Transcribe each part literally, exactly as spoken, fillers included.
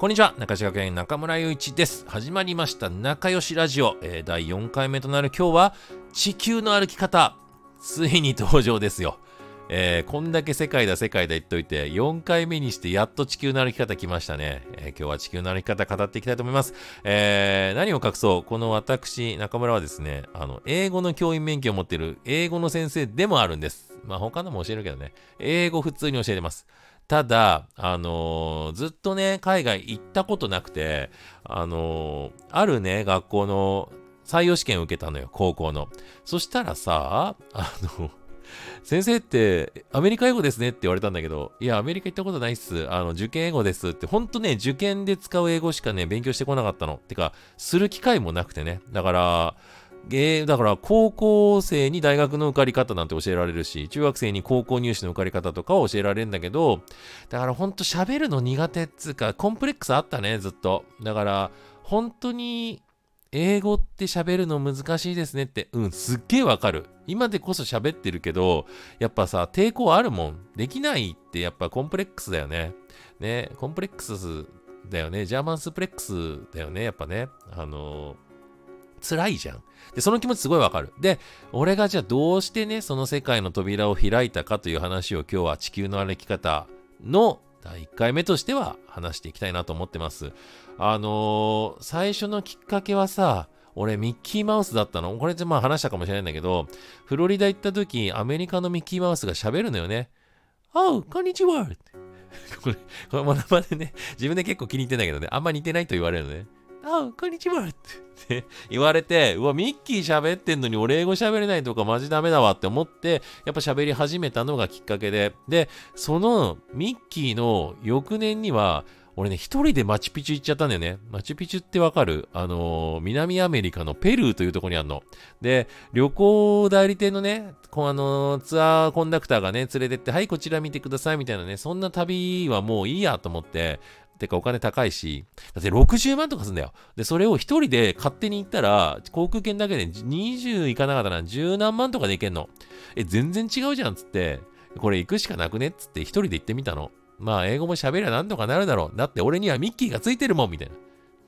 こんにちは、仲良し学園中村祐一です。始まりました仲良しラジオ、えー、だいよんかいめとなる今日は地球の歩き方、ついに登場ですよ。えー、こんだけ世界だ世界だ言っといてよんかいめにしてやっと地球の歩き方来ましたね。えー、今日は地球の歩き方語っていきたいと思います。えー、何を隠そう、この私中村はですね、あの英語の教員免許を持っている英語の先生でもあるんです。まあ他のも教えるけどね、英語普通に教えてます。ただあのー、ずっとね海外行ったことなくて、あのー、あるね学校の採用試験を受けたのよ、高校の。そしたらさ、あの先生ってアメリカ英語ですねって言われたんだけど、いやアメリカ行ったことないっす、あの受験英語ですって、ほんとね受験で使う英語しかね勉強してこなかったの。てかする機会もなくてね、だからえー、だから高校生に大学の受かり方なんて教えられるし、中学生に高校入試の受かり方とかを教えられるんだけど、だからほんと喋るの苦手っつうかコンプレックスあったねずっと。だから本当に英語って喋るの難しいですねって、うんすっげえわかる。今でこそ喋ってるけどやっぱさ抵抗あるもん、できないってやっぱコンプレックスだよね。ね、コンプレックスだよね、ジャーマンスプレックスだよね、やっぱね、あのー辛いじゃん。で、その気持ちすごいわかる。で、俺がじゃあどうしてね、その世界の扉を開いたかという話を今日は地球の歩き方のだいいっかいめとしては話していきたいなと思ってます。あのー、最初のきっかけはさ、俺ミッキーマウスだったの。これってまあ話したかもしれないんだけど、フロリダ行った時、アメリカのミッキーマウスが喋るのよね。Oh, こんにちは。これ、これものまねね、自分で結構気に入ってんだけどね、あんま似てないと言われるのね。あ、こんにちはって言われて、うわ、ミッキー喋ってんのに俺英語喋れないとかマジダメだわって思って、やっぱ喋り始めたのがきっかけで、で、そのミッキーの翌年には、俺ね、一人でマチュピチュ行っちゃったんだよね。マチュピチュってわかる？あのー、南アメリカのペルーというところにあるの。で、旅行代理店のね、こあのー、ツアーコンダクターがね、連れてって、はい、こちら見てくださいみたいなね、そんな旅はもういいやと思って、てかお金高いし、だってろくじゅうまんとかするんだよ。で、それを一人で勝手に行ったら、航空券だけでにじゅういかなかったな、じゅうなんまんとかで行けんの。え、全然違うじゃんっつって、これ行くしかなくねっつって一人で行ってみたの。まあ、英語も喋りゃなんとかなるだろう。だって俺にはミッキーがついてるもんみたいな。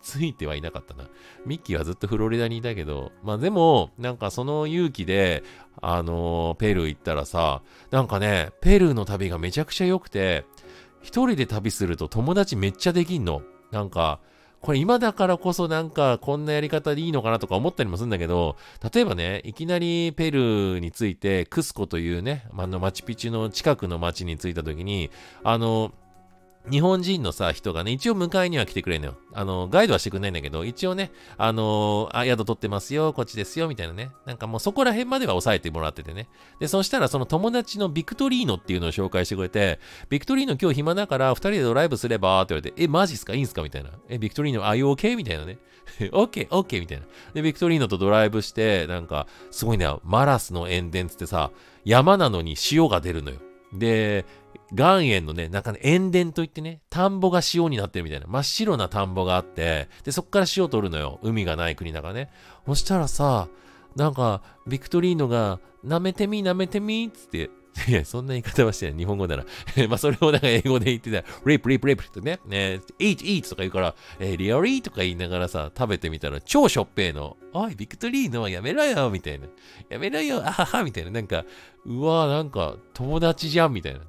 ついてはいなかったな。ミッキーはずっとフロリダにいたけど、まあでも、なんかその勇気で、あのー、ペルー行ったらさ、なんかね、ペルーの旅がめちゃくちゃ良くて、一人で旅すると友達めっちゃできんの。なんかこれ今だからこそなんかこんなやり方でいいのかなとか思ったりもするんだけど、例えばね、いきなりペルーについてクスコというね、あのマチュピチュの近くの町に着いた時に、あの日本人のさ人がね、一応迎えには来てくれるのよ。あのガイドはしてくれないんだけど、一応ね、あのあ宿取ってますよ、こっちですよみたいなね、なんかもうそこら辺までは抑えてもらっててね。で、そしたらその友達のビクトリーノっていうのを紹介してくれて、ビクトリーノ今日暇だからふたりでドライブすればって言われて、えマジっすか、いいんすかみたいな、えビクトリーノ are you okay みたいなねOK OK みたいな。でビクトリーノとドライブして、なんかすごいね、マラスの塩田つってさ、山なのに塩が出るのよ。で岩塩のね、なんかね、塩田といってね、田んぼが塩になってるみたいな、真っ白な田んぼがあって、で、そっから塩取るのよ。海がない国だからね。そしたらさ、なんか、ビクトリーノが、舐めてみ、舐めてみ、つって、いや、そんな言い方はしてない。日本語なら。まあ、それをなんか英語で言ってたら、リプリプリプってね、ね、イートイートとか言うから、えー、リアリーとか言いながらさ、食べてみたら、超しょっぺーの、おい、ビクトリーノはやめろよ、みたいな。やめろよ、あはは、みたいな。なんか、うわー、なんか、友達じゃん、みたいな。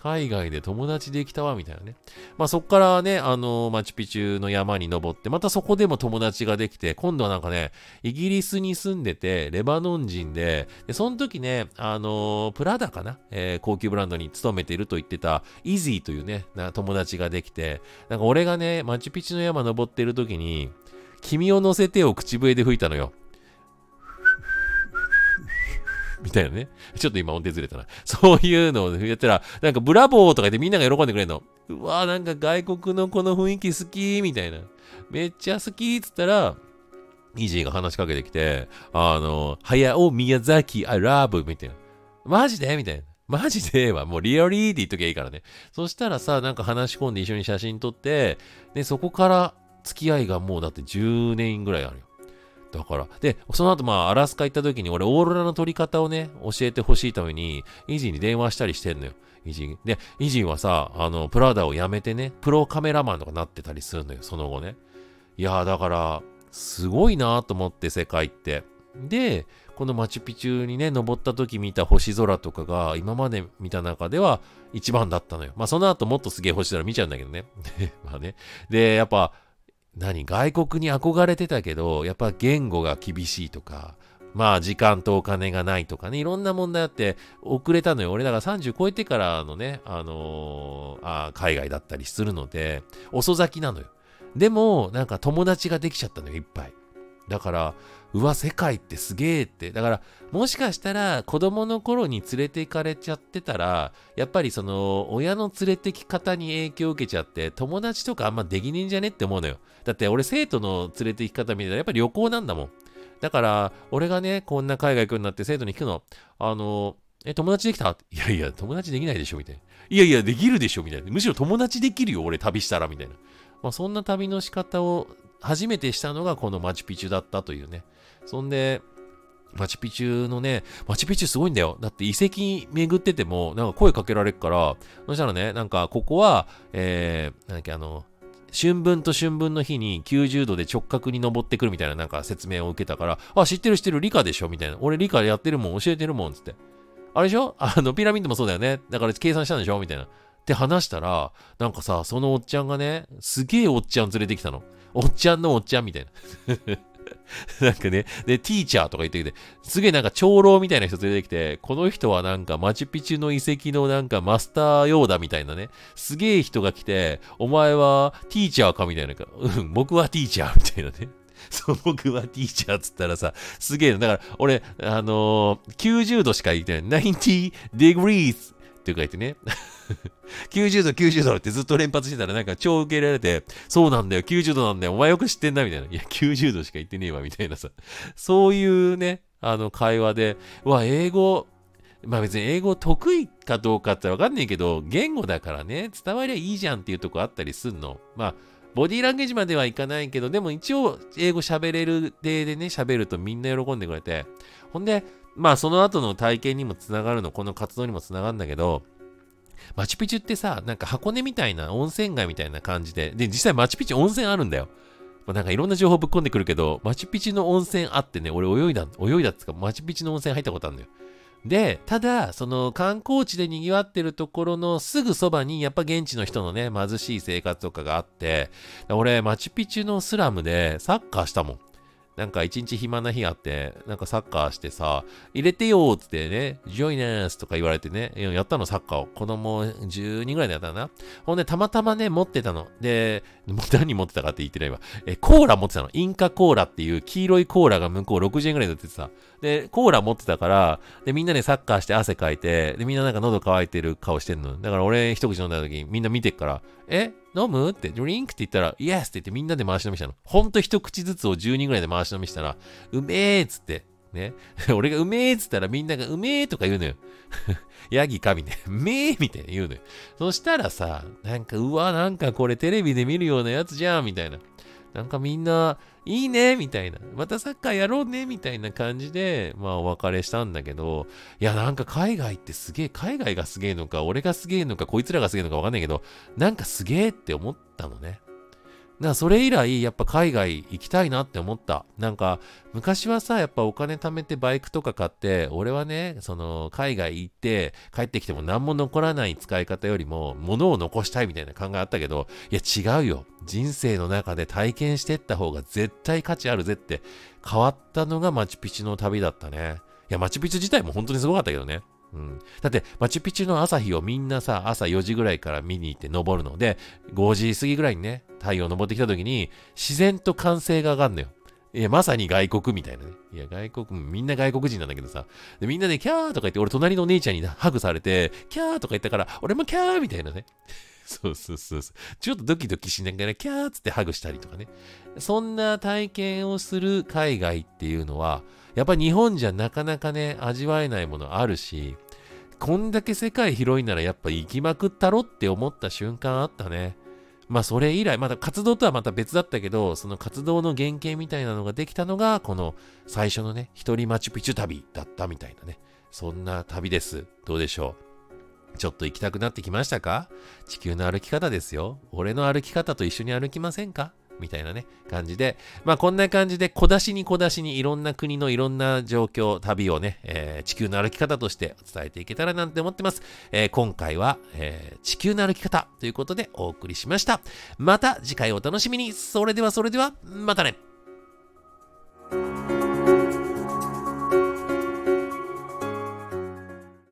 海外で友達できたわ、みたいなね。まあそっからね、あのー、マチュピチュの山に登って、またそこでも友達ができて、今度はなんかね、イギリスに住んでて、レバノン人で、でその時ね、あのー、プラダかな、えー、高級ブランドに勤めていると言ってた、イズィというね、な友達ができて、なんか俺がね、マチュピチュの山登ってる時に、君を乗せてを口笛で吹いたのよ。みたいなね。ちょっと今音程ずれたな。そういうのをやったら、なんかブラボーとか言ってみんなが喜んでくれるの。うわー、なんか外国のこの雰囲気好きみたいな。めっちゃ好きっつったら、イジーが話しかけてきて、あの、はやお宮崎 I love みたいな。マジでみたいな。マジではもうリアリーで言っときゃいいからね。そしたらさ、なんか話し込んで一緒に写真撮って、で、そこから付き合いがもうだってじゅうねんぐらいあるよ。だから、で、その後まあアラスカ行った時に俺オーロラの撮り方をね、教えてほしいために、イジーに電話したりしてんのよ。イジー。で、イジーはさ、あの、プラダをやめてね、プロカメラマンとかなってたりするのよ、その後ね。いやーだから、すごいなーと思って世界って。で、このマチュピチュにね、登った時見た星空とかが、今まで見た中では一番だったのよ。まあその後もっとすげえ星空見ちゃうんだけどね。まあね。で、やっぱ、何外国に憧れてたけど、やっぱ言語が厳しいとか、まあ時間とお金がないとかね、いろんな問題あって遅れたのよ。俺だからさんじゅう超えてからのね、あのー、あ海外だったりするので、遅咲きなのよ。でも、なんか友達ができちゃったのよ、いっぱい。だから、うわ、世界ってすげえって。だから、もしかしたら子供の頃に連れて行かれちゃってたら、やっぱりその、親の連れてき方に影響を受けちゃって、友達とかあんまできねえんじゃねって思うのよ。だって俺生徒の連れて行き方見たらやっぱり旅行なんだもん。だから、俺がね、こんな海外行くようになって生徒に聞くの。あの、え、友達できた？いやいや、友達できないでしょみたいな。いやいや、できるでしょみたいな。むしろ友達できるよ、俺旅したらみたいな。まあ、そんな旅の仕方を、初めてしたのがこのマチュピチュだったというね。そんで、マチュピチュのね、マチュピチュすごいんだよ。だって遺跡巡ってても、なんか声かけられるから、そしたらね、なんかここは、えー、なんだっけ、あの、春分と春分の日にきゅうじゅうどで直角に登ってくるみたいななんか説明を受けたから、あ、知ってる知ってる、理科でしょみたいな。俺理科やってるもん、教えてるもん、つって。あれでしょ？あの、ピラミッドもそうだよね。だから計算したんでしょみたいな。って話したら、なんかさ、そのおっちゃんがね、すげえおっちゃん連れてきたの。おっちゃんのおっちゃんみたいな。なんかね、で、ティーチャーとか言ってきて、すげえなんか長老みたいな人連れてきて、この人はなんかマチュピチュの遺跡のなんかマスター用だみたいなね、すげえ人が来て、お前はティーチャーかみたいなか、うん、僕はティーチャーみたいなね。そう、僕はティーチャーっつったらさ、すげえな。だから、俺、あのー、きゅうじゅうどしか言ってない。きゅうじゅう degrees って書いてね。きゅうじゅうどきゅうじゅうどってずっと連発してたらなんか超受け入れられて、そうなんだよきゅうじゅうどなんだよお前よく知ってんなみたいな、いやきゅうじゅうどしか言ってねえわみたいなさ、そういうね、あの会話で、うわ英語、まあ別に英語得意かどうかってわかんないけど言語だからね、伝わりゃいいじゃんっていうとこあったりすんの。まあボディーランゲージまではいかないけど、でも一応英語喋れる例でね喋るとみんな喜んでくれて、ほんでまあその後の体験にもつながるの、この活動にもつながるんだけど、マチュピチュってさ、なんか箱根みたいな温泉街みたいな感じで、で、実際マチュピチュ温泉あるんだよ。まあ、なんかいろんな情報ぶっ込んでくるけど、マチュピチュの温泉あってね、俺泳いだ、泳いだってか、マチュピチュの温泉入ったことあるんだよ。で、ただ、その観光地で賑わってるところのすぐそばに、やっぱ現地の人のね、貧しい生活とかがあって、俺、マチュピチュのスラムでサッカーしたもん。なんか一日暇な日あって、なんかサッカーしてさ、入れてよーってね、ジョイナースとか言われてね、やったのサッカーを。子供じゅうにんぐらいでやったな。ほんで、たまたまね、持ってたの。で、何持ってたかって言ってないわ。え、コーラ持ってたの。インカコーラっていう黄色いコーラが向こうろくじゅうえんぐらいで売っててさ。で、コーラ持ってたから、で、みんなね、サッカーして汗かいて、で、みんななんか喉乾いてる顔してんの。だから俺一口飲んだ時にみんな見てっから、え飲むってドリンクって言ったらイエスって言ってみんなで回し飲みしたの。ほんと一口ずつをじゅうにんぐらいで回し飲みしたらうめえっつってね。俺がうめえっつったらみんながうめえとか言うのよ。ヤギかみたいな。めえみたいな言うのよ。そしたらさ、なんかうわなんかこれテレビで見るようなやつじゃんみたいな。なんかみんないいねみたいな。またサッカーやろうねみたいな感じで、まあお別れしたんだけど、いやなんか海外ってすげえ、海外がすげえのか、俺がすげえのか、こいつらがすげえのかわかんないけど、なんかすげえって思ったのね。だからそれ以来やっぱ海外行きたいなって思った。なんか昔はさ、やっぱお金貯めてバイクとか買って、俺はね、その海外行って帰ってきても何も残らない使い方よりも物を残したいみたいな考えあったけど、いや違うよ。人生の中で体験してった方が絶対価値あるぜって変わったのがマチュピチュの旅だったね。いやマチュピチュ自体も本当にすごかったけどね。うん、だってマチュピチュの朝日をみんなさ朝よじぐらいから見に行って登るのでごじ過ぎぐらいにね太陽登ってきた時に自然と歓声が上がるのよ。いやまさに外国みたいなね。いや外国みんな外国人なんだけどさ、でみんなでキャーとか言って俺隣のお姉ちゃんにハグされてキャーとか言ったから俺もキャーみたいなね。そうそうそうそう、ちょっとドキドキしながらキャーつってハグしたりとかね、そんな体験をする海外っていうのはやっぱ日本じゃなかなかね味わえないものあるし、こんだけ世界広いならやっぱ行きまくったろって思った瞬間あったね。まあそれ以来、まだ活動とはまた別だったけど、その活動の原型みたいなのができたのが、この最初のね、一人マチュピチュ旅だったみたいなね、そんな旅です。どうでしょう。ちょっと行きたくなってきましたか？地球の歩き方ですよ。俺の歩き方と一緒に歩きませんか？みたいなね、感じで、まあこんな感じで小出しに小出しにいろんな国のいろんな状況、旅をね、えー、地球の歩き方として伝えていけたらなんて思ってます。えー、今回は、えー、地球の歩き方ということでお送りしました。また次回お楽しみに。それではそれでは、またね。